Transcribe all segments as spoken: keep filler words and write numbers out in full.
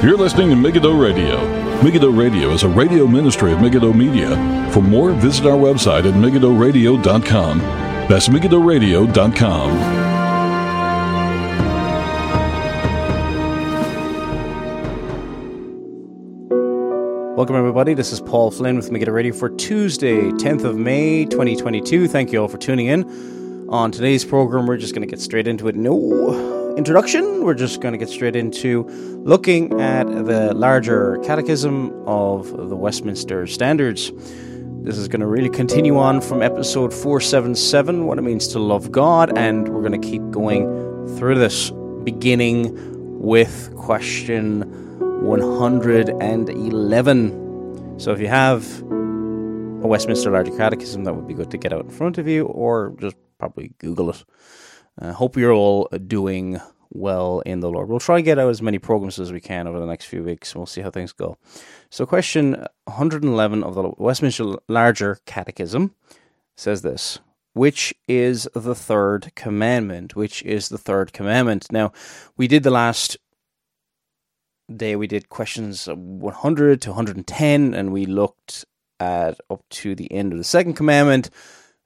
You're listening to Megiddo Radio. Megiddo Radio is a radio ministry of Megiddo Media. For more, visit our website at megiddo radio dot com. That's megiddo radio dot com. Welcome, everybody. This is Paul Flynn with Megiddo Radio for Tuesday, tenth of May, twenty twenty-two. Thank you all for tuning in. On today's program, we're just going to get straight into it. No introduction. We're just going to get straight into looking at the larger catechism of the Westminster Standards. This is going to really continue on from episode four seventy-seven, what it means to love God, and we're going to keep going through this, beginning with question one hundred eleven. So if you have a Westminster Larger Catechism, that would be good to get out in front of you, or just probably Google it. I uh, hope you're all doing well in the Lord. We'll try and get out as many programs as we can over the next few weeks. We'll see how things go. So question one hundred eleven of the Westminster Larger Catechism says this: which is the third commandment? Which is the third commandment? Now, we did the last day we did questions one hundred to one hundred ten, and we looked at up to the end of the second commandment,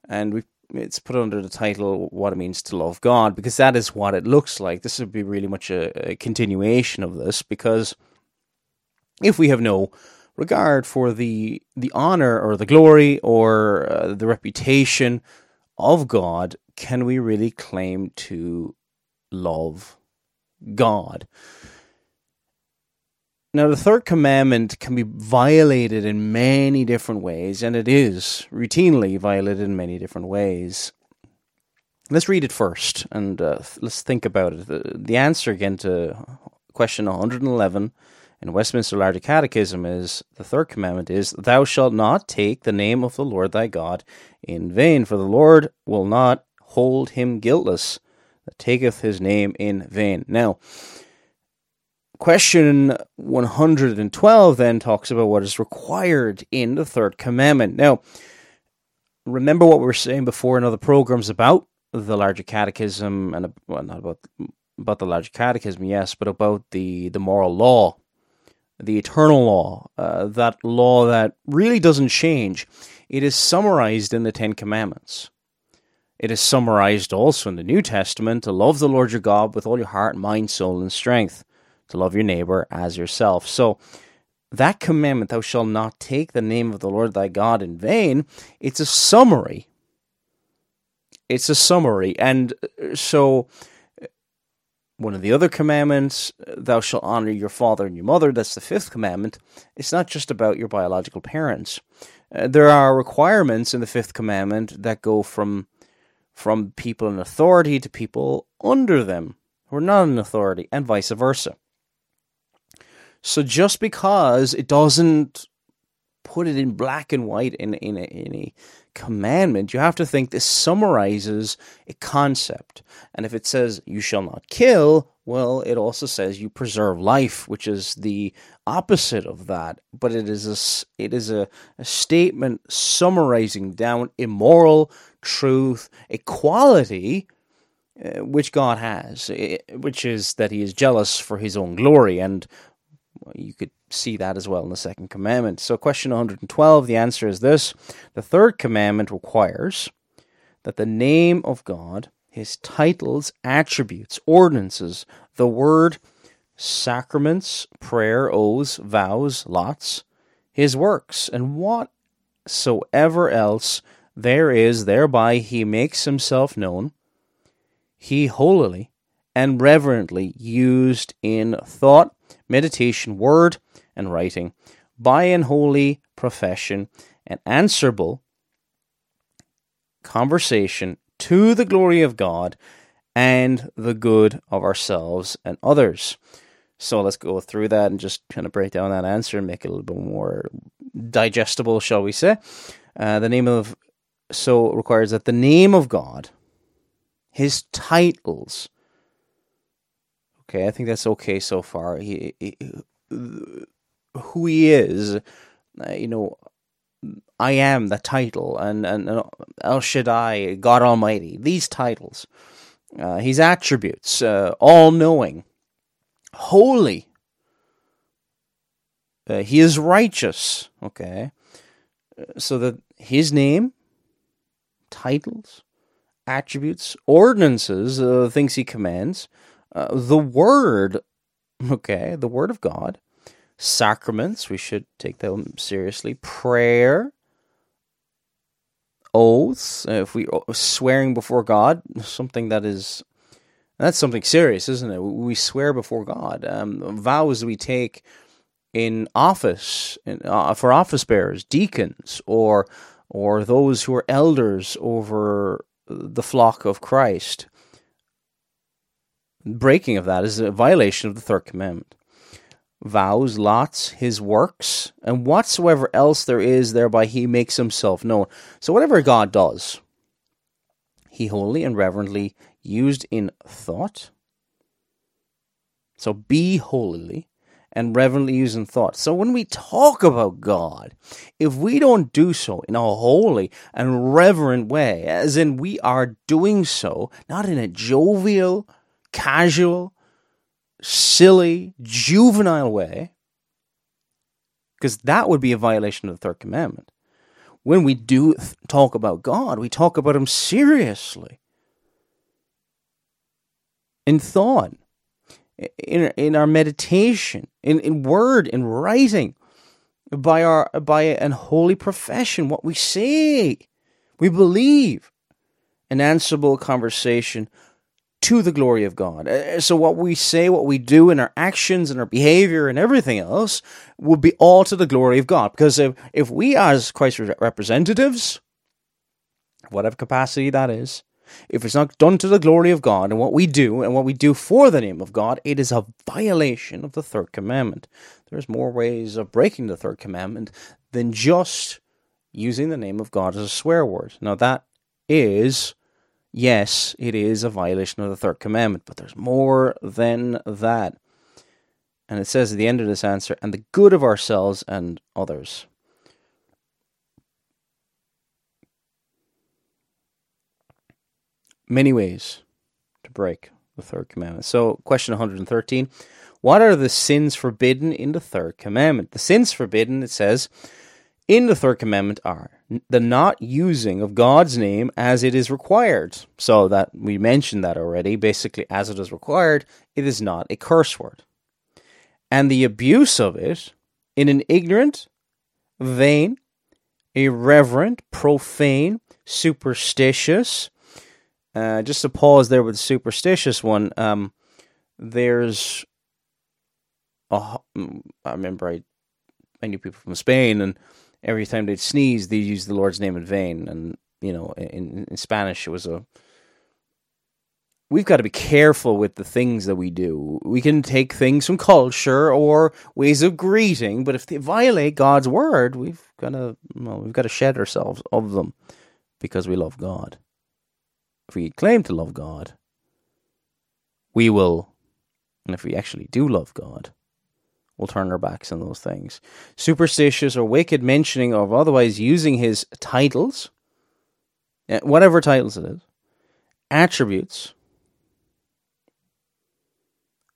and we it's put under the title what it means to love God, because that is what it looks like. This would be really much a, a continuation of this, because if we have no regard for the the honor or the glory or uh, the reputation of God, can we really claim to love God? Now, the third commandment can be violated in many different ways, and it is routinely violated in many different ways. Let's read it first, and uh, let's think about it. The, the answer, again, to question one hundred eleven in Westminster Larger Catechism is, the third commandment is, thou shalt not take the name of the Lord thy God in vain, for the Lord will not hold him guiltless that taketh his name in vain. Now, question one hundred twelve then talks about what is required in the third commandment. Now, remember what we were saying before in other programs about the larger catechism, and well, not about about the larger catechism, yes, but about the, the moral law, the eternal law, uh, that law that really doesn't change. It is summarized in the Ten Commandments. It is summarized also in the New Testament, to love the Lord your God with all your heart, mind, soul, and strength, to love your neighbor as yourself. So that commandment, thou shalt not take the name of the Lord thy God in vain, it's a summary. It's a summary. And so one of the other commandments, thou shalt honor your father and your mother, that's the fifth commandment. It's not just about your biological parents. Uh, there are requirements in the fifth commandment that go from, from people in authority to people under them who are not in authority, and vice versa. So just because it doesn't put it in black and white in, in, a, in a commandment, you have to think this summarizes a concept. And if it says, you shall not kill, well, it also says you preserve life, which is the opposite of that. But it is a, it is a, a statement summarizing down immoral truth, equality, uh, which God has, which is that he is jealous for his own glory, and you could see that as well in the second commandment. So question one hundred twelve, the answer is this: the third commandment requires that the name of God, his titles, attributes, ordinances, the word, sacraments, prayer, oaths, vows, lots, his works, and whatsoever else there is thereby he makes himself known, he holily and reverently used in thought, meditation, word, and writing, by an holy profession and answerable conversation, to the glory of God and the good of ourselves and others. So let's go through that and just kind of break down that answer and make it a little bit more digestible, shall we say. Uh, the name of, so it requires that the name of God, his titles, okay, I think that's okay so far. He, he, who he is, you know, I am, the title, and, and, and El Shaddai, God Almighty, these titles, uh, his attributes, uh, all-knowing, holy, Uh, he is righteous, okay? Uh, so that his name, titles, attributes, ordinances, uh, things he commands, uh, the word, okay, the word of God, sacraments, we should take them seriously, prayer, oaths, uh, if we swearing before God, something that is, that's something serious, isn't it? We swear before God. Um, vows we take in office, in, uh, for office bearers, deacons, or or those who are elders over the flock of Christ. Breaking of that is a violation of the third commandment. Vows, lots, his works, and whatsoever else there is, thereby he makes himself known. So whatever God does, he wholly and reverently used in thought. So be holily and reverently used in thought. So when we talk about God, if we don't do so in a holy and reverent way, as in we are doing so, not in a jovial, casual, silly, juvenile way, because that would be a violation of the third commandment. When we do th- talk about God, we talk about him seriously, in thought, in in our meditation, in, in word, in writing, by our by an holy profession, what we say, we believe, an answerable conversation to the glory of God. So what we say, what we do, and our actions and our behavior and everything else will be all to the glory of God. Because if, if we as Christ's representatives, whatever capacity that is, if it's not done to the glory of God and what we do and what we do for the name of God, it is a violation of the third commandment. There's more ways of breaking the third commandment than just using the name of God as a swear word. Now that is... yes, it is a violation of the third commandment, but there's more than that. And it says at the end of this answer, and the good of ourselves and others. Many ways to break the third commandment. So, question one hundred thirteen, what are the sins forbidden in the third commandment? The sins forbidden, it says, in the third commandment are the not using of God's name as it is required. So that we mentioned that already. Basically, as it is required, it is not a curse word. And the abuse of it in an ignorant, vain, irreverent, profane, superstitious. Uh, just to pause there with the superstitious one. Um, there's, a, I remember I, I knew people from Spain, and every time they'd sneeze, they'd use the Lord's name in vain. And, you know, in, in Spanish, it was a... We've got to be careful with the things that we do. We can take things from culture or ways of greeting, but if they violate God's word, we've got to, well, we've got to shed ourselves of them because we love God. If we claim to love God, we will, and if we actually do love God, we'll turn our backs on those things. Superstitious or wicked mentioning of otherwise using his titles, whatever titles it is, attributes,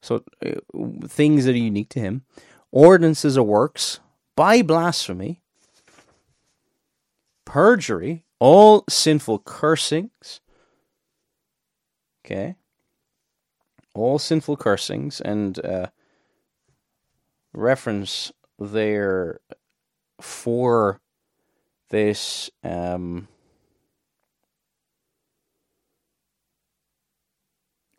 so uh, things that are unique to him, ordinances or works, by blasphemy, perjury, all sinful cursings, okay, all sinful cursings, and uh, reference there for this um,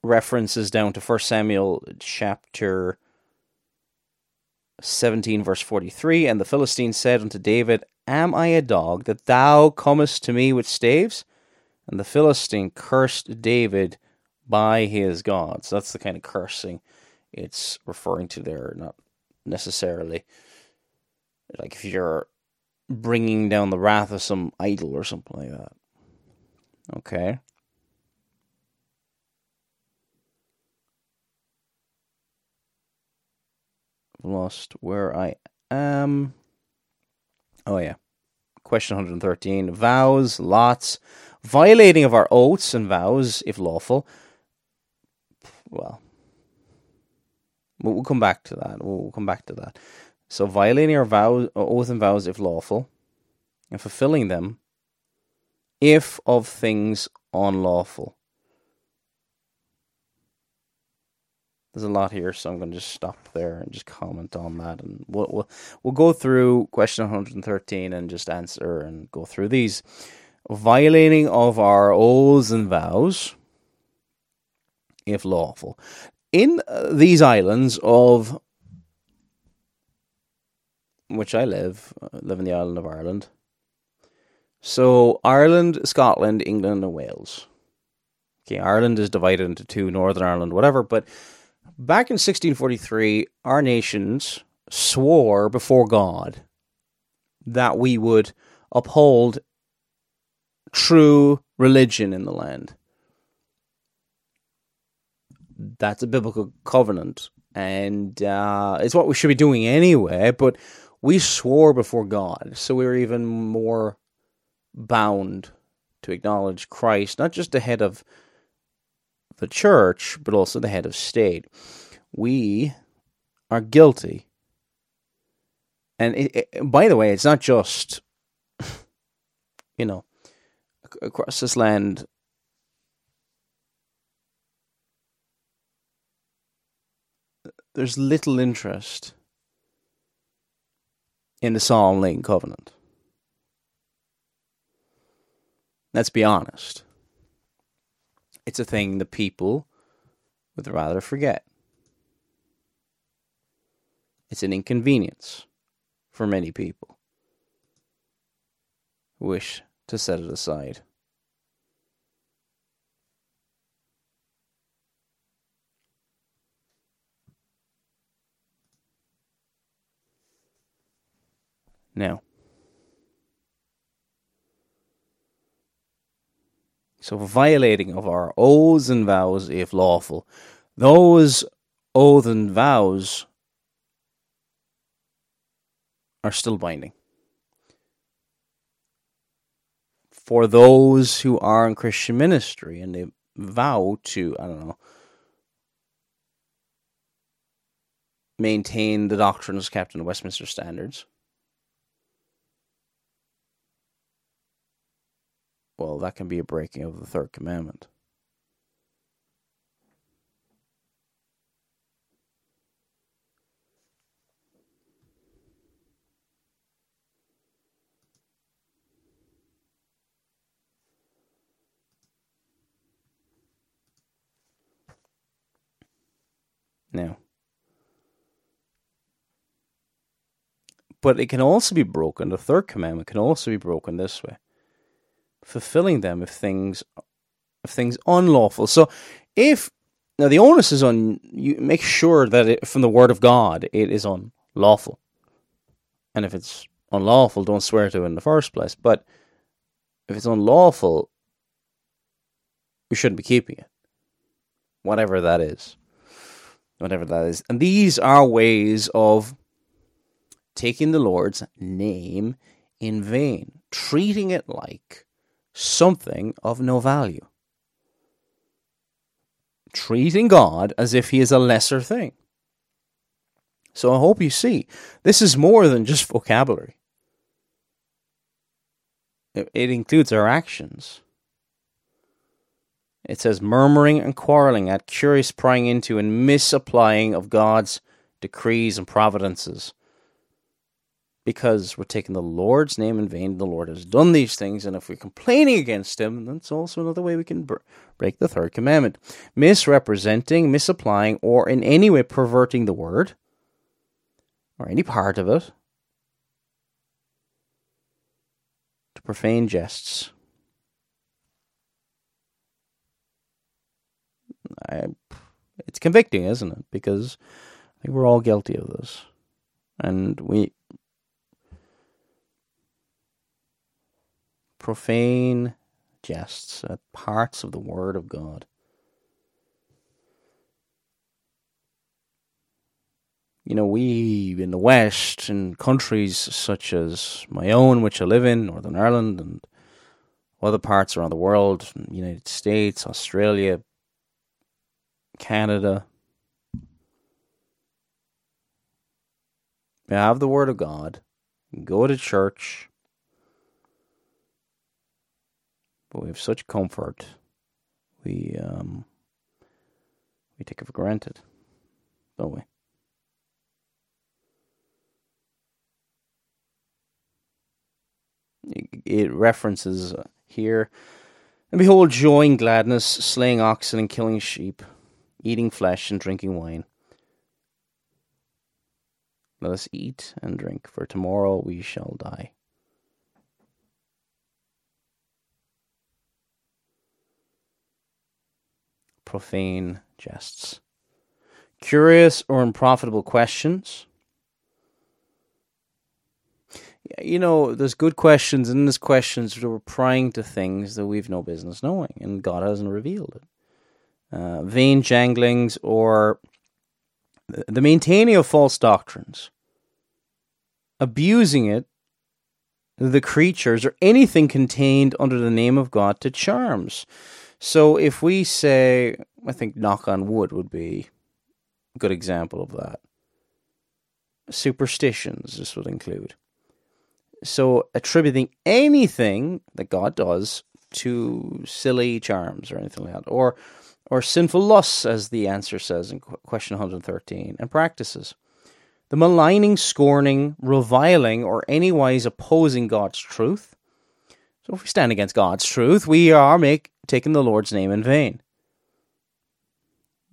references down to First Samuel chapter seventeen, verse forty-three. And the Philistine said unto David, am I a dog that thou comest to me with staves? And the Philistine cursed David by his gods. That's the kind of cursing it's referring to there, not necessarily like if you're bringing down the wrath of some idol or something like that. Okay. Lost where I am. Oh yeah. Question one hundred thirteen. Vows, lots, violating of our oaths and vows, if lawful. Well, We'll come back to that. We'll come back to that. So violating our vow, our oath and vows if lawful, and fulfilling them if of things unlawful. There's a lot here, so I'm going to just stop there and just comment on that. And we'll, we'll, we'll go through question one hundred thirteen and just answer and go through these. Violating of our oaths and vows, if lawful. In uh, these islands of which I live, I live in the island of Ireland. So Ireland, Scotland, England, and Wales. Okay, Ireland is divided into two, Northern Ireland, whatever, but back in sixteen forty-three, our nations swore before God that we would uphold true religion in the land. That's a biblical covenant, and uh, it's what we should be doing anyway, but we swore before God, so we were even more bound to acknowledge Christ, not just the head of the church, but also the head of state. We are guilty. And it, it, by the way, it's not just, you know, across this land, there's little interest in the Solemn League Covenant. Let's be honest. It's a thing the people would rather forget. It's an inconvenience for many people who wish to set it aside. Now, so violating of our oaths and vows, if lawful. Those oaths and vows are still binding for those who are in Christian ministry, and they vow to, I don't know, maintain the doctrine as kept in the Westminster Standards. Well, that can be a breaking of the third commandment. Now, but it can also be broken, the third commandment can also be broken this way. Fulfilling them if things, if things unlawful. So, if now the onus is on you, make sure that it, from the Word of God, it is unlawful. And if it's unlawful, don't swear to it in the first place. But if it's unlawful, we shouldn't be keeping it, whatever that is, whatever that is. And these are ways of taking the Lord's name in vain, treating it like something of no value. Treating God as if he is a lesser thing. So I hope you see, this is more than just vocabulary. It, it includes our actions. It says, murmuring and quarreling at, curious prying into, and misapplying of God's decrees and providences. Because we're taking the Lord's name in vain. The Lord has done these things, and if we're complaining against him, that's also another way we can break the third commandment. Misrepresenting, misapplying, or in any way perverting the word, or any part of it, to profane jests. I, it's convicting, isn't it? Because I think we're all guilty of this. And we... profane jests at parts of the Word of God. You know, we in the West, in countries such as my own, which I live in, Northern Ireland, and other parts around the world, United States, Australia, Canada, have the Word of God, go to church, but we have such comfort we um, we take it for granted, don't we? It references here, and behold, joy and gladness, slaying oxen and killing sheep, eating flesh and drinking wine. Let us eat and drink, for tomorrow we shall die. Profane jests. Curious or unprofitable questions. You know, there's good questions, and there's questions that we're prying to things that we've no business knowing, and God hasn't revealed it. Uh, vain janglings or the maintaining of false doctrines, abusing it, the creatures, or anything contained under the name of God to charms. So if we say, I think knock on wood would be a good example of that. Superstitions, this would include. So attributing anything that God does to silly charms or anything like that, or or sinful lusts, as the answer says in question one hundred thirteen, and practices. The maligning, scorning, reviling, or anywise opposing God's truth. So if we stand against God's truth, we are make, taking the Lord's name in vain.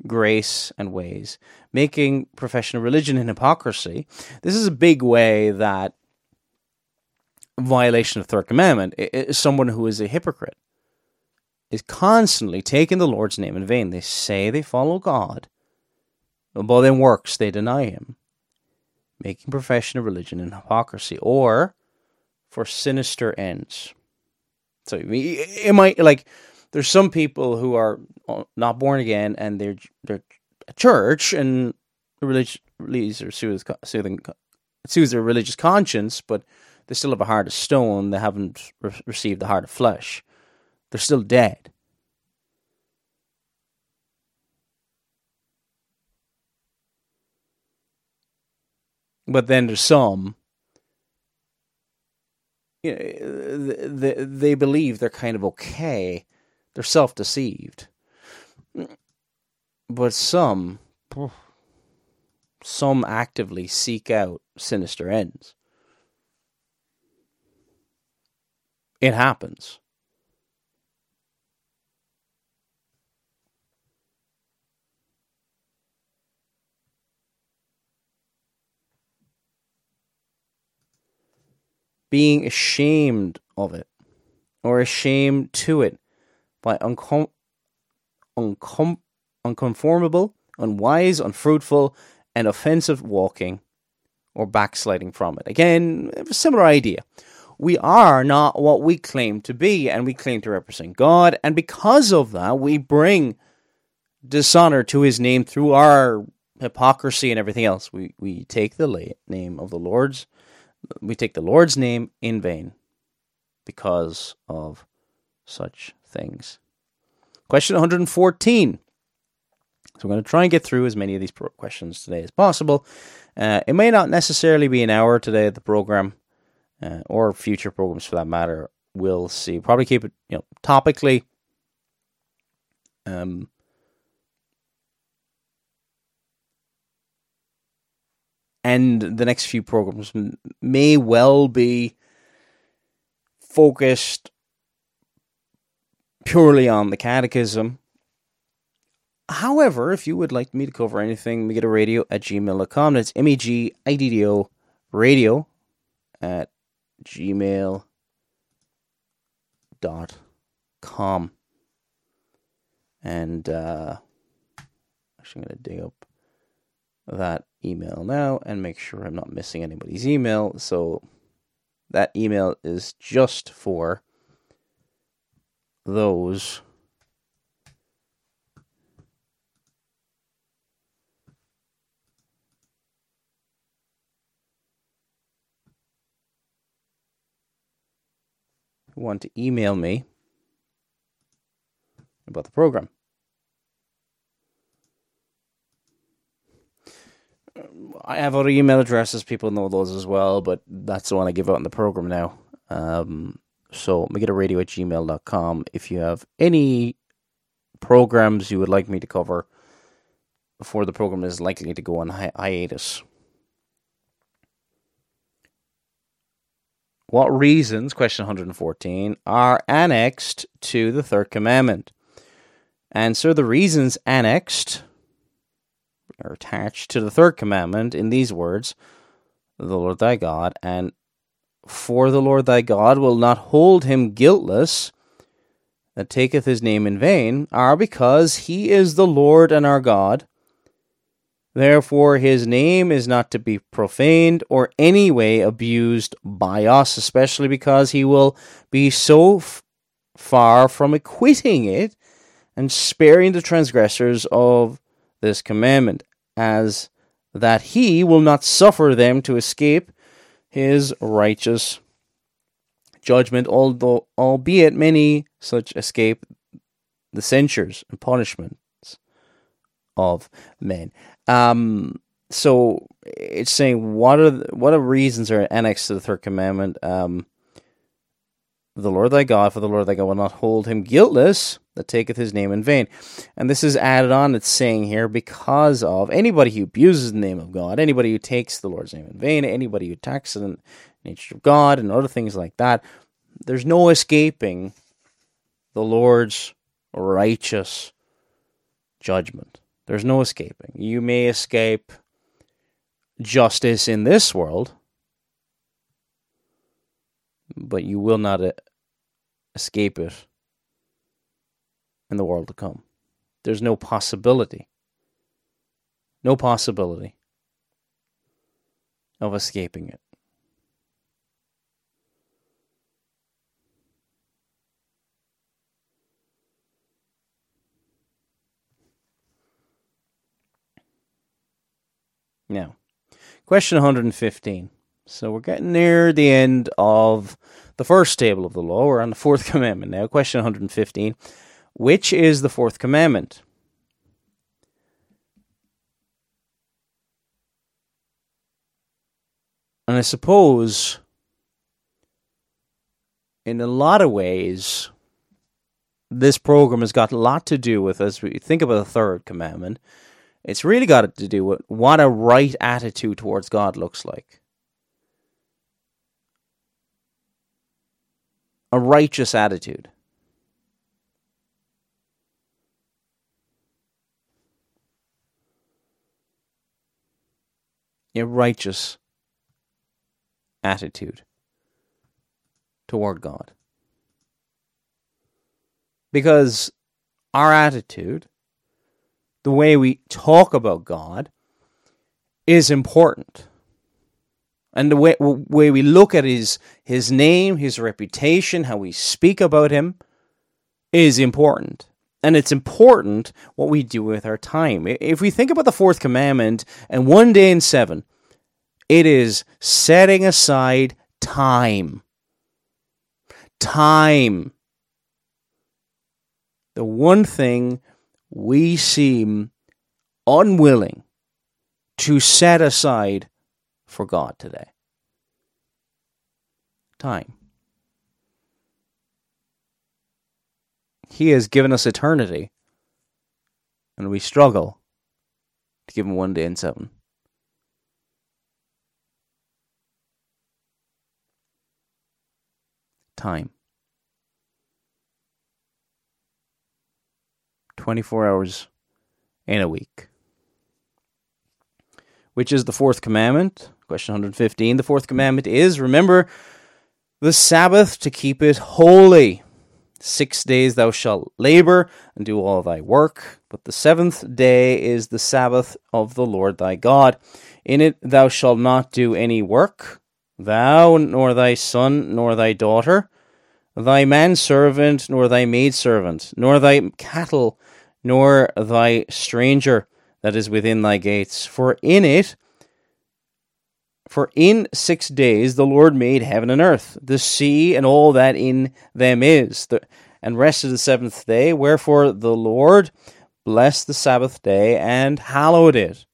Grace and ways. Making profession of religion in hypocrisy. This is a big way that violation of the third commandment is someone who is a hypocrite is constantly taking the Lord's name in vain. They say they follow God, but in works they deny him, making profession of religion in hypocrisy or for sinister ends. So it might, like, there's some people who are not born again and they're they're a church and religious or soothes their religious conscience, but they still have a heart of stone. They haven't re- received the heart of flesh. They're still dead. But then there's some, you know, they, they believe they're kind of okay. They're self-deceived. But some, some actively seek out sinister ends. It happens. Being ashamed of it, or ashamed to it, by uncom- uncom- unconformable, unwise, unfruitful, and offensive walking, or backsliding from it. Again, a similar idea. We are not what we claim to be, and we claim to represent God, and because of that, we bring dishonor to his name through our hypocrisy and everything else. We we take the name of the Lord's, we take the Lord's name in vain because of such things. Question one hundred fourteen. So we're going to try and get through as many of these pro- questions today as possible. Uh, it may not necessarily be an hour today at the program. Uh, or future programs for that matter, we'll see. Probably keep it, you know, topically. Um, and the next few programs m- may well be focused purely on the Catechism. However, if you would like me to cover anything, megiddo radio at gmail dot com. That's M E G I D D O radio at gmail dot com. And uh, actually, I'm going to dig up that email now and make sure I'm not missing anybody's email. So that email is just for those want to email me about the program. I have other email addresses. People know those as well, but that's the one I give out in the program now. Um, so megiddoradio at gmail dot com. If you have any programs you would like me to cover before the program is likely to go on hi- hiatus. What reasons, question one hundred fourteen, are annexed to the Third Commandment? Answer, the reasons annexed are attached to the Third Commandment in these words, the Lord thy God, and for the Lord thy God will not hold him guiltless that taketh his name in vain, are because he is the Lord and our God. Therefore his name is not to be profaned or any way abused by us, especially because he will be so f- far from acquitting it and sparing the transgressors of this commandment, as that he will not suffer them to escape his righteous judgment, although albeit many such escape the censures and punishments of men. Um, so it's saying what are the, what are reasons are annexed to the Third Commandment? Um, the Lord thy God, for the Lord thy God will not hold him guiltless that taketh his name in vain. And this is added on, it's saying here, because of anybody who abuses the name of God, anybody who takes the Lord's name in vain, anybody who attacks the nature of God and other things like that, there's no escaping the Lord's righteous judgment. There's no escaping. You may escape justice in this world, but you will not escape it in the world to come. There's no possibility, no possibility of escaping it. Now, question one hundred fifteen. So we're getting near the end of the first table of the law. We're on the fourth commandment now. Question one hundred fifteen. Which is the fourth commandment? And I suppose, in a lot of ways, this program has got a lot to do with, as we think about the third commandment, it's really got to do with what a right attitude towards God looks like. A righteous attitude. A righteous attitude toward God. Because our attitude, the way we talk about God, is important. And the way, way we look at his, his name, his reputation, how we speak about him, is important. And it's important what we do with our time. If we think about the fourth commandment, and one day in seven, it is setting aside time. Time. The one thing we seem unwilling to set aside for God today. Time. He has given us eternity, and we struggle to give him one day in seven. Time. twenty-four hours in a week. Which is the fourth commandment? Question one hundred fifteen. The fourth commandment is, remember the Sabbath to keep it holy. Six days thou shalt labor and do all thy work, but the seventh day is the Sabbath of the Lord thy God. In it thou shalt not do any work, thou, nor thy son, nor thy daughter, thy manservant, nor thy maidservant, nor thy cattle, nor thy stranger that is within thy gates. For in it, for in six days the Lord made heaven and earth, the sea, and all that in them is, and rested the seventh day. Wherefore the Lord blessed the Sabbath day and hallowed it.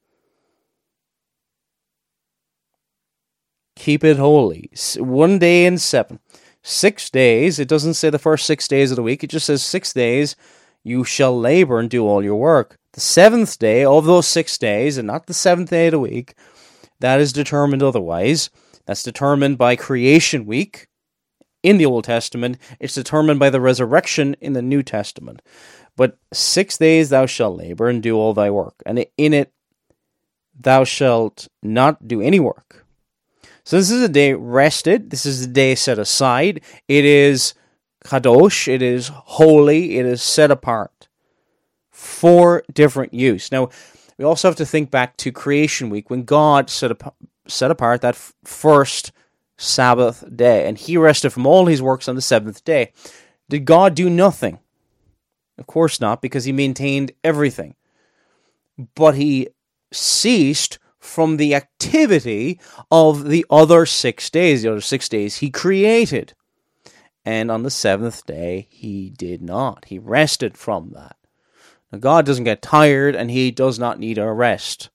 keep it holy. One day in seven. Six days, it doesn't say the first six days of the week, it just says six days you shall labor and do all your work. The seventh day of those six days, and not the seventh day of the week, that is determined otherwise. That's determined by creation week in the Old Testament. It's determined by the resurrection in the New Testament. But six days thou shalt labor and do all thy work, and in it thou shalt not do any work. So this is a day rested. This is a day set aside. It is kadosh. It is holy. It is set apart for different use. Now, we also have to think back to creation week when God set, ap- set apart that f- first Sabbath day, and he rested from all his works on the seventh day. Did God do nothing? Of course not, because he maintained everything. But he ceased from the activity of the other six days. The other six days he created. And on the seventh day, he did not. He rested from that. Now, God doesn't get tired, and he does not need a rest.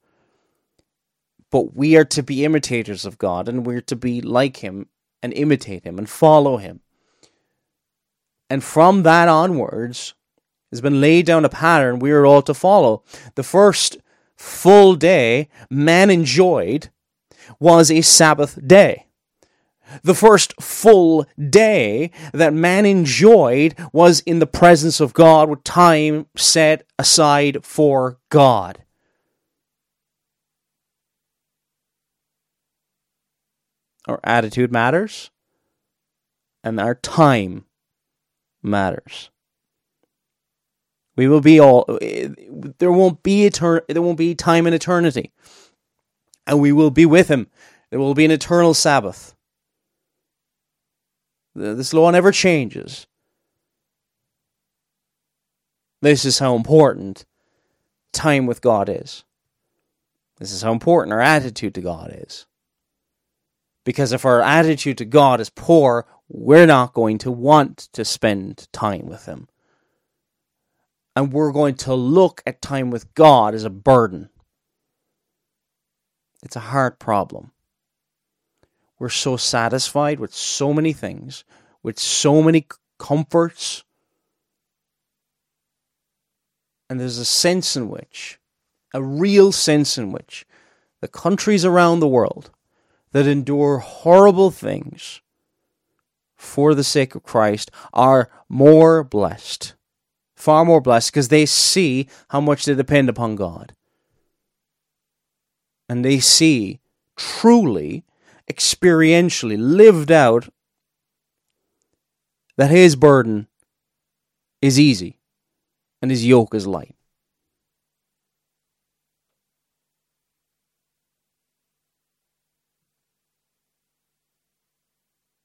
But we are to be imitators of God, and we're to be like him, and imitate him, and follow him. And from that onwards, has been laid down a pattern we are all to follow. The first full day man enjoyed was a Sabbath day. The first full day that man enjoyed was in the presence of God, with time set aside for God. Our attitude matters, and our time matters. We will be all, there won't be etern- there won't be time in eternity. And we will be with him. There will be an eternal Sabbath. This law never changes. This is how important time with God is. This is how important our attitude to God is. Because if our attitude to God is poor, we're not going to want to spend time with him. And we're going to look at time with God as a burden. It's a heart problem. We're so satisfied with so many things, with so many comforts. And there's a sense in which, a real sense in which, the countries around the world that endure horrible things for the sake of Christ are more blessed. Far more blessed, because they see how much they depend upon God. And they see truly, experientially, lived out, that his burden is easy and his yoke is light.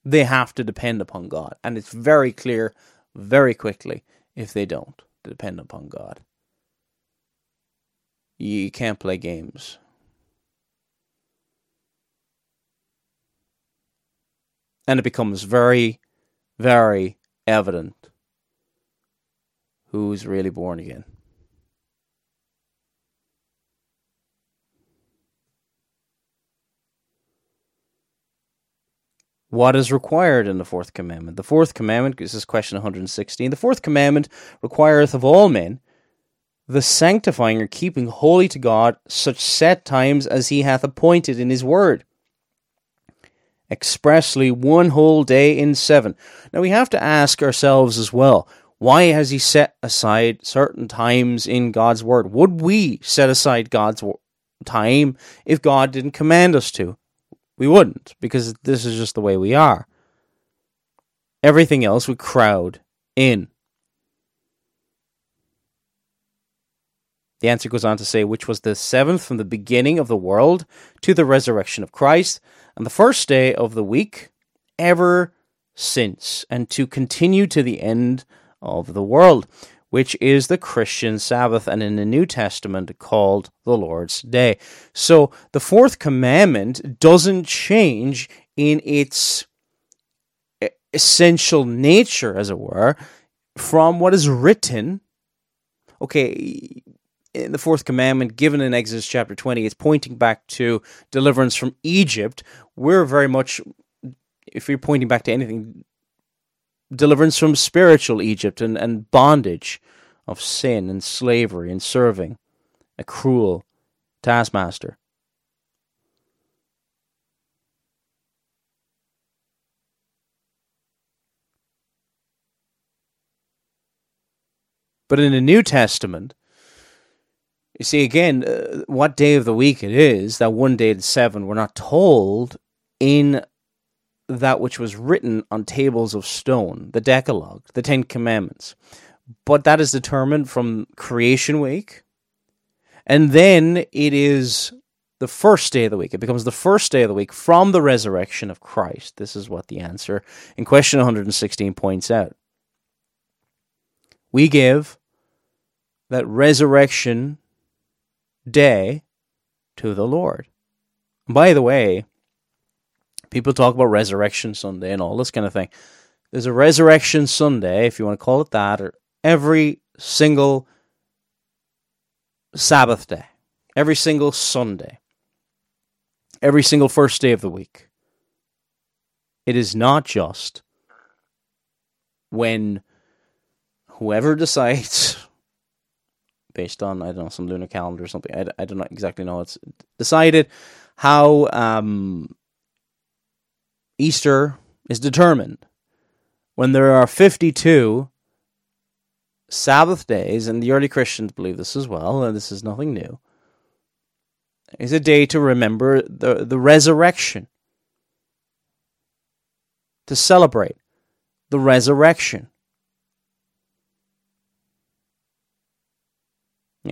They have to depend upon God. And it's very clear, very quickly, if they don't depend upon God. You can't play games. And it becomes very, very evident who's really born again. What is required in the fourth commandment? The fourth commandment, this is question one hundred sixteen, the fourth commandment requireth of all men the sanctifying or keeping holy to God such set times as he hath appointed in his word, expressly one whole day in seven. Now we have to ask ourselves as well, why has he set aside certain times in God's word? Would we set aside God's time if God didn't command us to? We wouldn't, because this is just the way we are. Everything else would crowd in. The answer goes on to say, which was the seventh from the beginning of the world to the resurrection of Christ, and the first day of the week ever since, and to continue to the end of the world, which is the Christian Sabbath, and in the New Testament called the Lord's Day. So the fourth commandment doesn't change in its essential nature, as it were, from what is written. Okay, in the fourth commandment given in Exodus chapter twenty, it's pointing back to deliverance from Egypt. We're very much, if you're pointing back to anything, deliverance from spiritual Egypt and, and bondage of sin and slavery and serving a cruel taskmaster. But in the New Testament, you see again, uh, what day of the week it is, that one day in seven, we're not told in that which was written on tables of stone, the Decalogue, the Ten Commandments. But that is determined from creation week. And then it is the first day of the week. It becomes the first day of the week from the resurrection of Christ. This is what the answer in question one hundred sixteen points out. We give that resurrection day to the Lord. By the way, people talk about Resurrection Sunday and all this kind of thing. There's a Resurrection Sunday, if you want to call it that, or every single Sabbath day, every single Sunday, every single first day of the week. It is not just when whoever decides, based on, I don't know, some lunar calendar or something, I, I don't exactly know, it's decided how um, Easter is determined. When there are fifty-two Sabbath days, and the early Christians believed this as well, and this is nothing new, is a day to remember the, the resurrection, to celebrate the resurrection.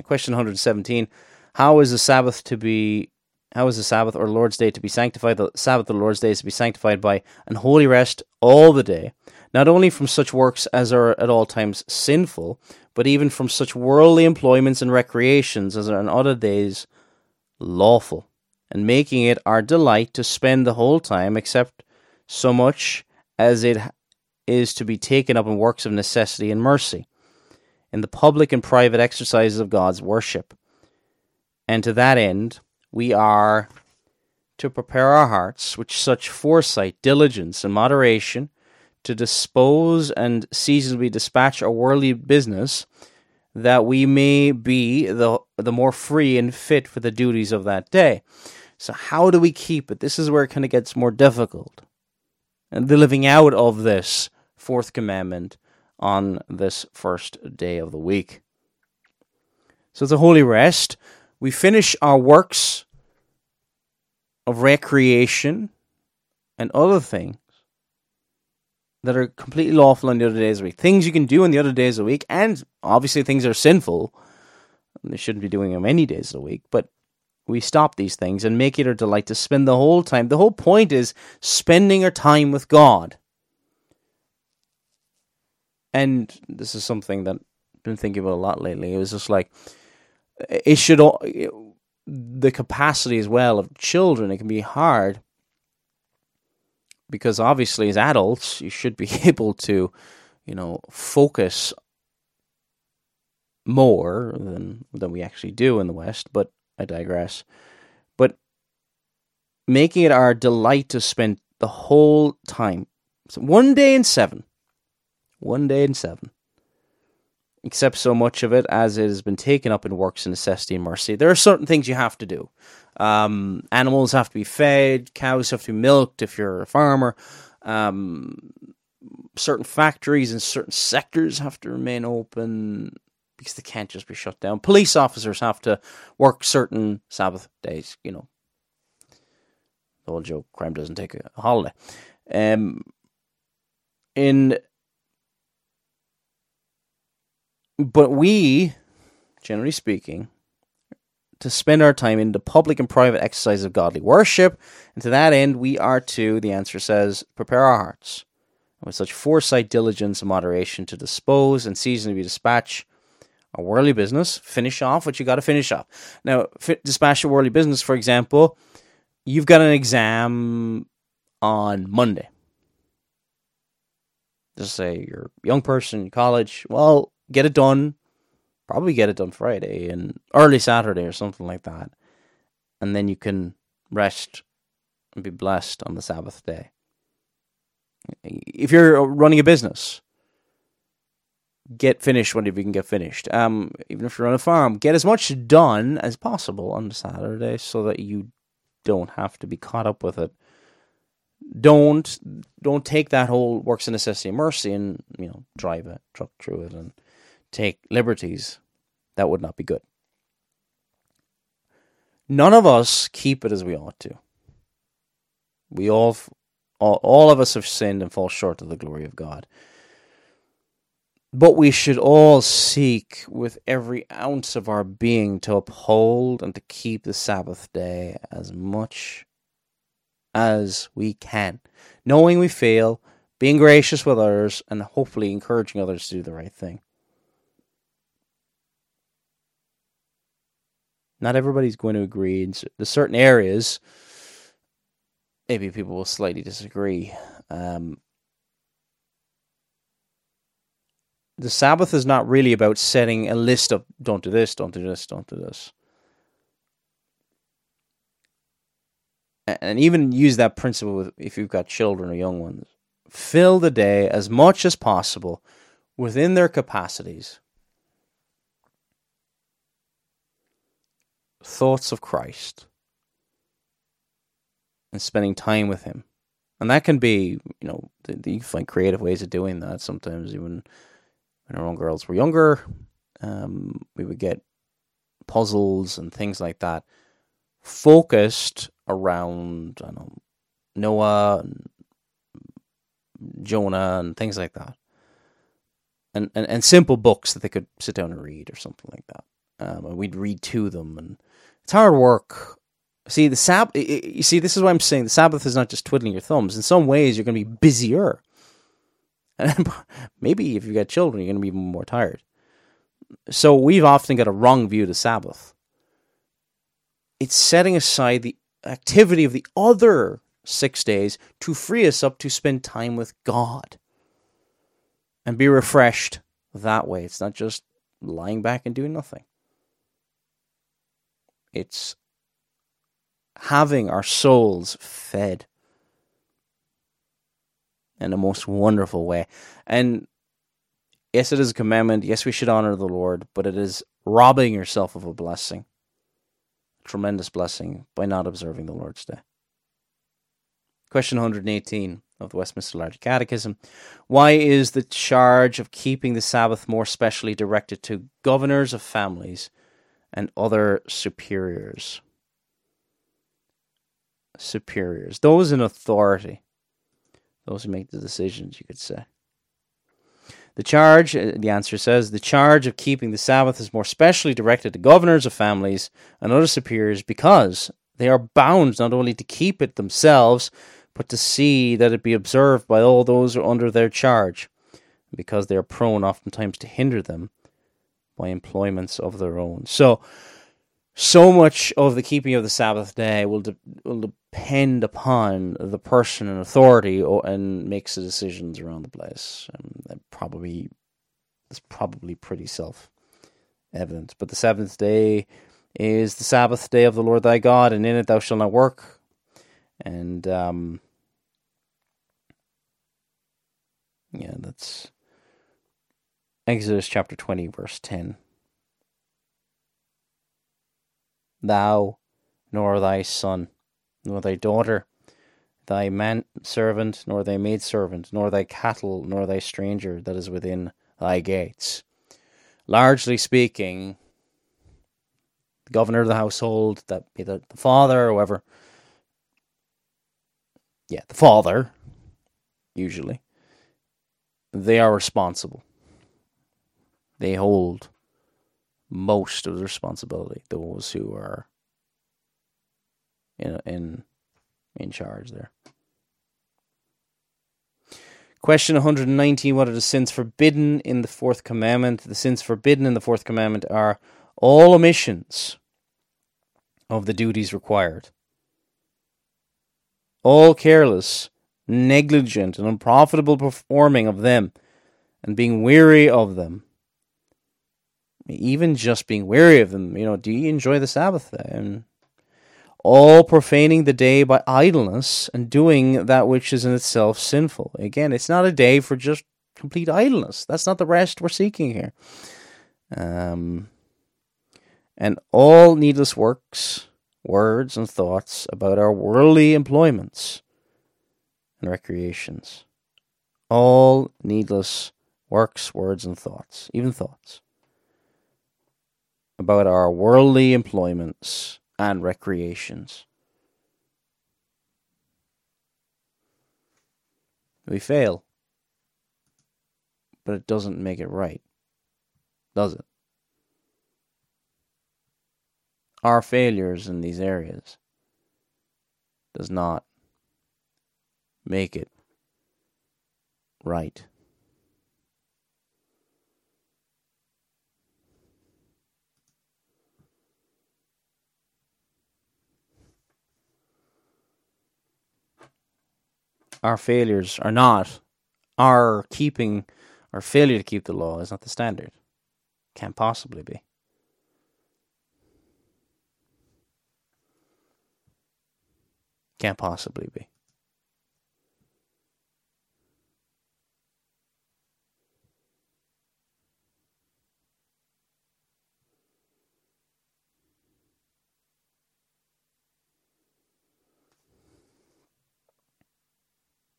Question one hundred seventeen, how is the Sabbath to be, how is the Sabbath or Lord's Day to be sanctified? The Sabbath or Lord's Day is to be sanctified by an holy rest all the day, not only from such works as are at all times sinful, but even from such worldly employments and recreations as are on other days lawful, and making it our delight to spend the whole time, except so much as it is to be taken up in works of necessity and mercy, in the public and private exercises of God's worship. And to that end, we are to prepare our hearts with such foresight, diligence, and moderation to dispose and seasonably dispatch our worldly business, that we may be the, the more free and fit for the duties of that day. So how do we keep it? This is where it kind of gets more difficult. And the living out of this fourth commandment on this first day of the week. So it's a holy rest. We finish our works of recreation and other things that are completely lawful on the other days of the week. Things you can do on the other days of the week, and obviously things are sinful. They shouldn't be doing them any days of the week, but we stop these things and make it our delight to spend the whole time. The whole point is spending our time with God. And this is something that I've been thinking about a lot lately. It was just like, it should, all, the capacity as well of children, it can be hard because obviously as adults, you should be able to, you know, focus more than, than we actually do in the West, but I digress. But making it our delight to spend the whole time, so one day in seven, One day in seven. Except so much of it as it has been taken up in works of necessity and mercy. There are certain things you have to do. Um, animals have to be fed. Cows have to be milked if you're a farmer. Um, certain factories and certain sectors have to remain open because they can't just be shut down. Police officers have to work certain Sabbath days. You know, the old joke, crime doesn't take a holiday. Um, in... But we, generally speaking, to spend our time in the public and private exercise of godly worship, and to that end we are to, the answer says, prepare our hearts, and with such foresight, diligence, and moderation to dispose and seasonably dispatch our worldly business, finish off what you got to finish off. Now, fit, dispatch your worldly business, for example, you've got an exam on Monday. Just say you're a young person in college, well, get it done probably get it done Friday and early Saturday or something like that. And then you can rest and be blessed on the Sabbath day. If you're running a business, get finished whenever you can get finished. Um, even if you're on a farm, get as much done as possible on the Saturday so that you don't have to be caught up with it. Don't don't take that whole works of necessity and mercy and, you know, drive a truck through it and take liberties. That would not be good. None of us keep it as we ought to. We all, all, all of us have sinned and fall short of the glory of God. But we should all seek with every ounce of our being to uphold and to keep the Sabbath day as much as we can, knowing we fail, being gracious with others, and hopefully encouraging others to do the right thing. Not everybody's going to agree. In certain areas, maybe people will slightly disagree. Um, the Sabbath is not really about setting a list of don't do this, don't do this, don't do this. And even use that principle with, if you've got children or young ones. Fill the day as much as possible within their capacities. Thoughts of Christ and spending time with him, and that can be, you know, you can find creative ways of doing that. Sometimes even when our own girls were younger, um, we would get puzzles and things like that focused around I don't know, Noah and Jonah and things like that, and, and and simple books that they could sit down and read or something like that. Um, and we'd read to them, and it's hard work. See, the Sab- you see, this is why I'm saying the Sabbath is not just twiddling your thumbs. In some ways, you're going to be busier. And maybe if you've got children, you're going to be even more tired. So we've often got a wrong view of the Sabbath. It's setting aside the activity of the other six days to free us up to spend time with God and be refreshed that way. It's not just lying back and doing nothing. It's having our souls fed in the most wonderful way. And yes, it is a commandment. Yes, we should honor the Lord, but it is robbing yourself of a blessing, a tremendous blessing, by not observing the Lord's Day. Question one hundred eighteen of the Westminster Larger Catechism. Why is the charge of keeping the Sabbath more specially directed to governors of families and other superiors? Superiors. Those in authority. Those who make the decisions, you could say. The charge, the answer says, the charge of keeping the Sabbath is more specially directed to governors of families and other superiors because they are bound not only to keep it themselves, but to see that it be observed by all those who are under their charge, because they are prone oftentimes to hinder them by employments of their own. So, so much of the keeping of the Sabbath day will, de- will depend upon the person in authority or, and makes the decisions around the place. Um, that probably is probably pretty self-evident. But the seventh day is the Sabbath day of the Lord thy God, and in it thou shalt not work. And, um, yeah, that's Exodus chapter twenty, verse ten. Thou, nor thy son, nor thy daughter, thy manservant, nor thy maidservant, nor thy cattle, nor thy stranger that is within thy gates. Largely speaking, the governor of the household, that be the, the father or whoever, Yeah, the father, usually, they are responsible. They hold most of the responsibility, those who are in in, in charge there. Question one hundred nineteen, what are the sins forbidden in the fourth commandment? The sins forbidden in the fourth commandment are all omissions of the duties required. All careless, negligent, and unprofitable performing of them, and being weary of them. even just being weary of them. You know, do ye enjoy the Sabbath day? And all profaning the day by idleness and doing that which is in itself sinful. Again, it's not a day for just complete idleness. That's not the rest we're seeking here. Um, and all needless works, words, and thoughts about our worldly employments and recreations. All needless works, words, and thoughts, even thoughts, about our worldly employments and recreations. We fail, but it doesn't make it right, does it? Our failures in these areas does not make it right. Our failures are not, our keeping, our failure to keep the law is not the standard. Can't possibly be. Can't possibly be.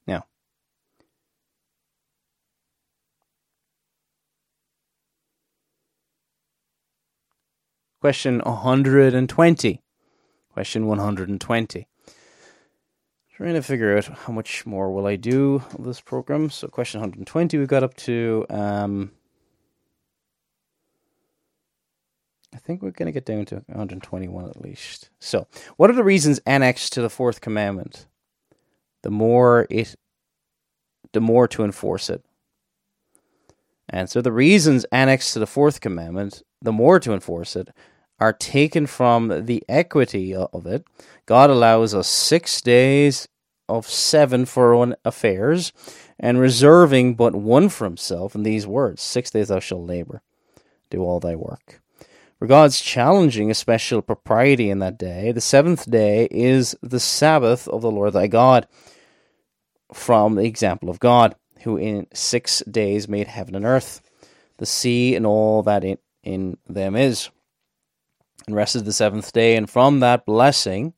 Now, question one hundred twenty. Question one hundred twenty. Trying to figure out how much more will I do of this program. So question one hundred twenty, we got up to, um, I think we're going to get down to one hundred twenty-one at least. So, what are the reasons annexed to the fourth commandment? The more it, the more to enforce it. And so the reasons annexed to the fourth commandment, the more to enforce it, are taken from the equity of it. God allows us six days of seven for our own affairs, and reserving but one for himself in these words, six days thou shalt labor, do all thy work. For God's challenging a special propriety in that day, the seventh day is the Sabbath of the Lord thy God, from the example of God, who in six days made heaven and earth, the sea and all that in, in them is, and rested the seventh day, and from that blessing,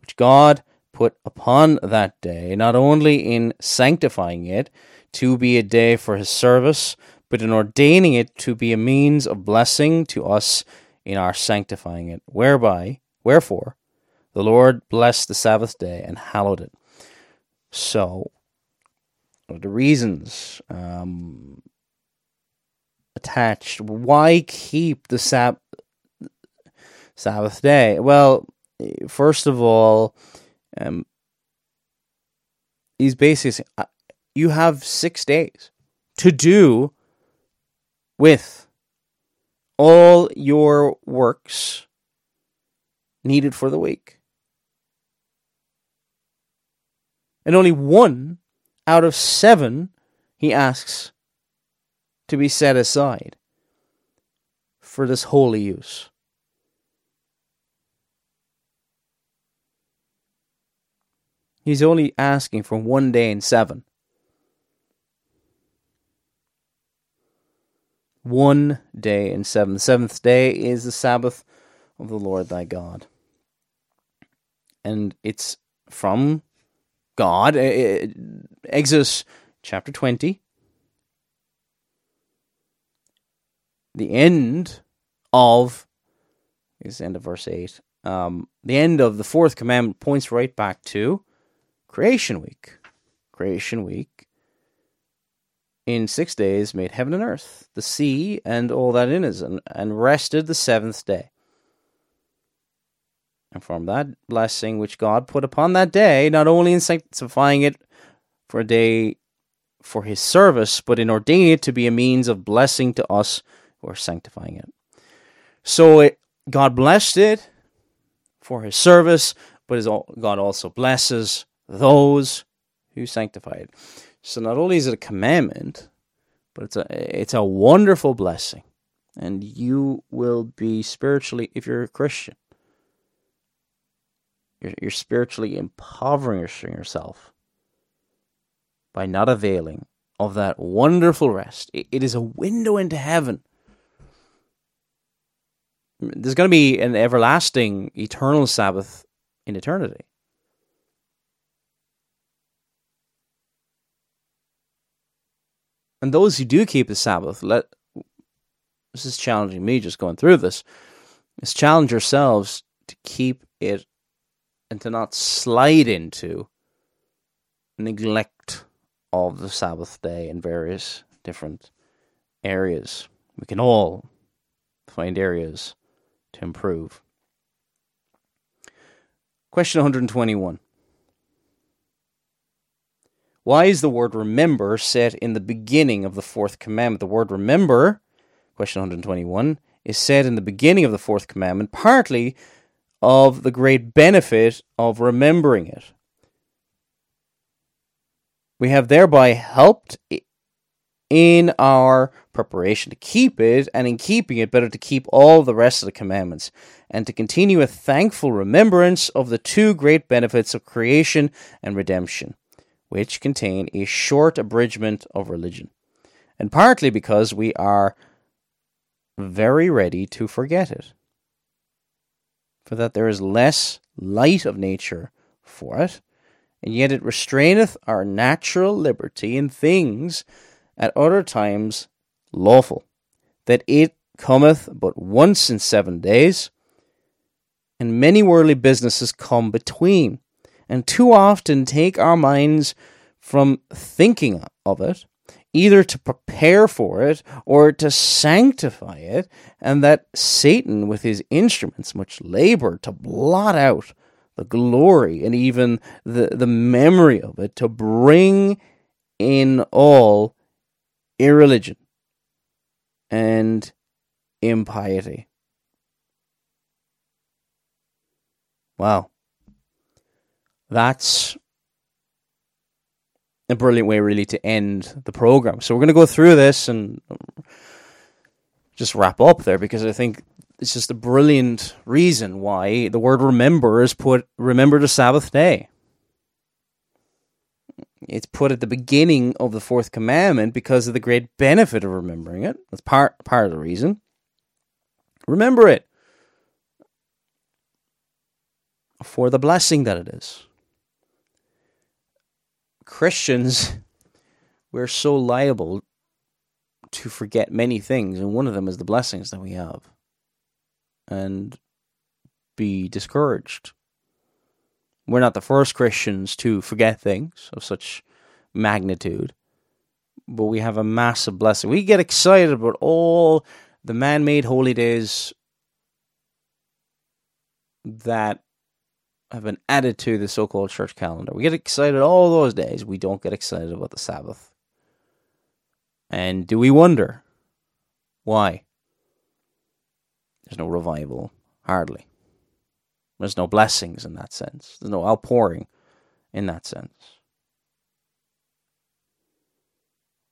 which God put upon that day, not only in sanctifying it to be a day for his service, but in ordaining it to be a means of blessing to us in our sanctifying it, whereby, wherefore, the Lord blessed the Sabbath day and hallowed it. So, the reasons um, attached, why keep the Sabbath? Sabbath day. Well, first of all, um, he's basically saying, uh, you have six days to do with all your works needed for the week. And only one out of seven, he asks, to be set aside for this holy use. He's only asking for one day in seven. One day in seven. The seventh day is the Sabbath of the Lord thy God. And it's from God. Exodus chapter twenty. The end of, is the end of verse eight. Um, the end of the fourth commandment points right back to Creation Week. Creation Week. In six days made heaven and earth, the sea and all that in it, and, and rested the seventh day. And from that blessing which God put upon that day, not only in sanctifying it for a day for his service, but in ordaining it to be a means of blessing to us who are sanctifying it. So it, God blessed it for his service, but God also blesses those who sanctify it. So not only is it a commandment, but it's a it's a wonderful blessing. and you will be spiritually, if you're a Christian, you're, you're spiritually impoverishing yourself by not availing of that wonderful rest. It, it is a window into heaven. There's going to be an everlasting, eternal Sabbath in eternity. And those who do keep the Sabbath, let this is challenging me just going through this, is challenge yourselves to keep it and to not slide into neglect of the Sabbath day in various different areas. We can all find areas to improve. Question one hundred twenty-one. Why is the word remember set in the beginning of the fourth commandment? The word remember, question one hundred twenty-one, is set in the beginning of the fourth commandment, partly of the great benefit of remembering it. We have thereby helped in our preparation to keep it, and in keeping it, better to keep all the rest of the commandments, and to continue a thankful remembrance of the two great benefits of creation and redemption, which contain a short abridgment of religion, and partly because we are very ready to forget it, for that there is less light of nature for it, and yet it restraineth our natural liberty in things at other times lawful, that it cometh but once in seven days, and many worldly businesses come between, and too often take our minds from thinking of it, either to prepare for it or to sanctify it, and that Satan with his instruments much labor to blot out the glory and even the, the memory of it, to bring in all irreligion and impiety. Wow. That's a brilliant way, really, to end the program. So we're going to go through this and just wrap up there, because I think it's just a brilliant reason why the word remember is put, remember the Sabbath day. It's put at the beginning of the fourth commandment because of the great benefit of remembering it. That's part, part of the reason. Remember it for the blessing that it is. Christians, we're so liable to forget many things, and one of them is the blessings that we have, and be discouraged. We're not the first Christians to forget things of such magnitude, but we have a massive blessing. We get excited about all the man-made holy days that have been added to the so-called church calendar. We get excited all those days. We don't get excited about the Sabbath. And do we wonder why? There's no revival, hardly. There's no blessings in that sense. There's no outpouring in that sense.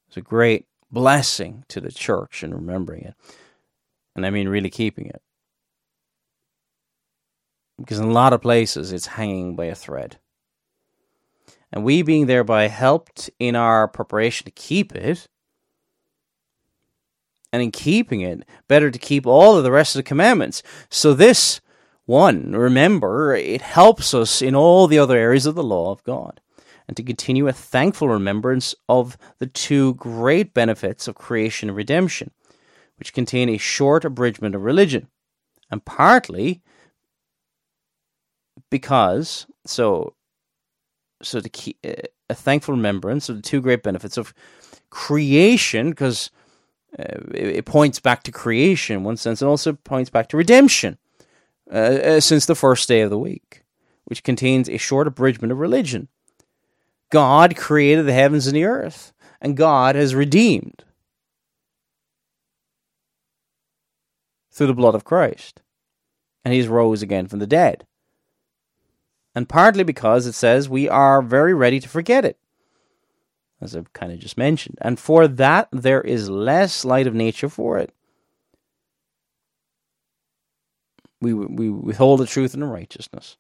It's a great blessing to the church in remembering it. And I mean really keeping it. Because in a lot of places, it's hanging by a thread. And we being thereby helped in our preparation to keep it, and in keeping it, better to keep all of the rest of the commandments. So this one, remember, it helps us in all the other areas of the law of God, and to continue a thankful remembrance of the two great benefits of creation and redemption, which contain a short abridgment of religion, and partly Because, so, so to keep uh, a thankful remembrance of the two great benefits of creation, because uh, it, it points back to creation in one sense, and also points back to redemption, uh, uh, since the first day of the week, which contains a short abridgment of religion. God created the heavens and the earth, and God has redeemed through the blood of Christ, and He's rose again from the dead. And partly because, it says, we are very ready to forget it, as I've kind of just mentioned. And for that, there is less light of nature for it. We, we withhold the truth and the righteousness.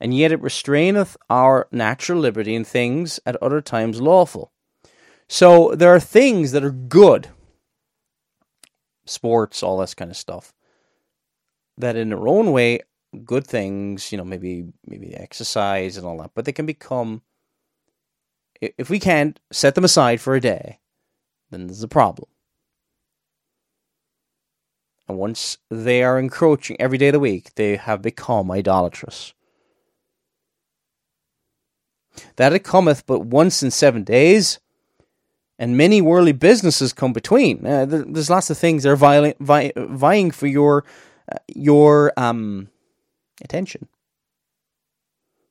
And yet it restraineth our natural liberty in things at other times lawful. So there are things that are good, sports, all this kind of stuff, that in their own way, good things, you know, maybe maybe exercise and all that, but they can become, if we can't set them aside for a day, then there's a problem. And once they are encroaching every day of the week, they have become idolatrous. That it cometh but once in seven days, and many worldly businesses come between. Uh, there, there's lots of things that are violent, vi- vying for your uh, your um, attention,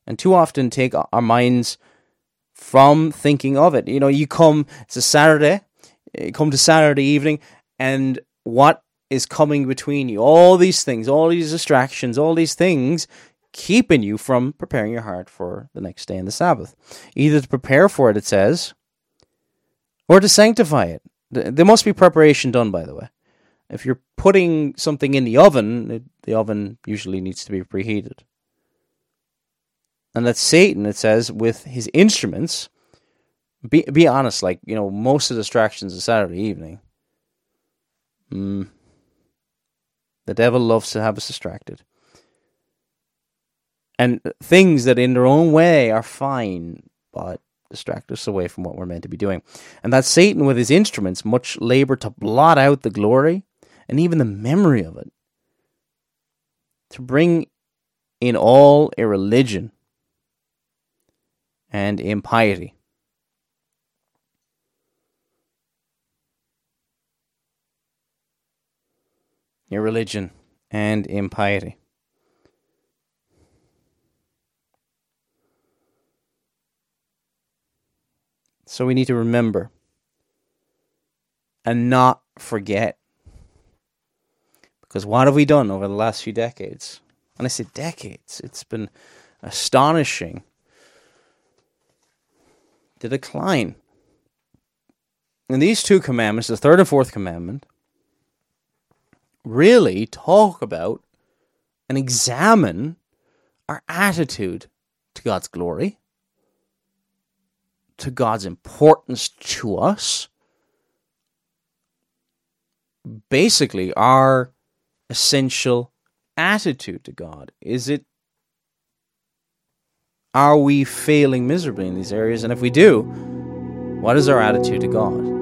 and too often take our minds from thinking of it. You know, you come it's a Saturday, you come to Saturday evening, and what is coming between you? All these things, all these distractions, all these things, keeping you from preparing your heart for the next day and the Sabbath. Either to prepare for it, it says, or to sanctify it. There must be preparation done, by the way. If you're putting something in the oven, the oven usually needs to be preheated. And that Satan, it says, with his instruments, be be honest, like, you know, most of the distractions are Saturday evening. Mm. The devil loves to have us distracted. And things that in their own way are fine, but distract us away from what we're meant to be doing. And that Satan with his instruments much labor to blot out the glory and even the memory of it, to bring in all irreligion and impiety. Irreligion and impiety. So we need to remember and not forget. Because what have we done over the last few decades? And I say decades, it's been astonishing. The decline. And these two commandments, the third and fourth commandment, really talk about and examine our attitude to God's glory, to God's importance to us, basically our essential attitude to God. Is it, are we failing miserably in these areas? And if we do, what is our attitude to God?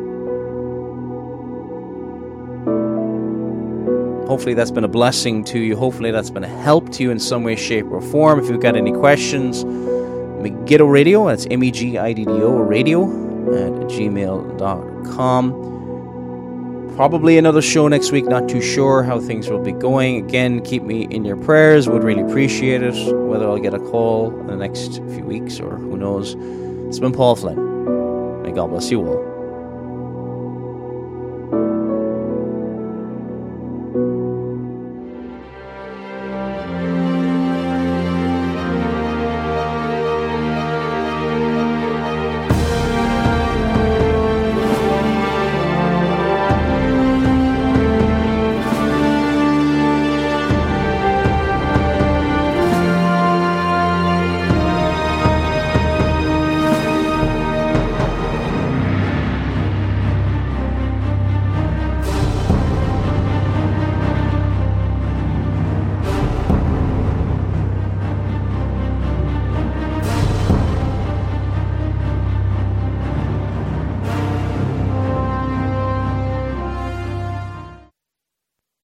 Hopefully that's been a blessing to you. Hopefully that's been a help to you in some way, shape, or form. If you've got any questions, Megiddo Radio, that's M E G I D D O radio at gmail dot com. Probably another show next week, not too sure how things will be going. Again, keep me in your prayers, would really appreciate it, whether I'll get a call in the next few weeks or who knows. It's been Paul Flynn. May God bless you all.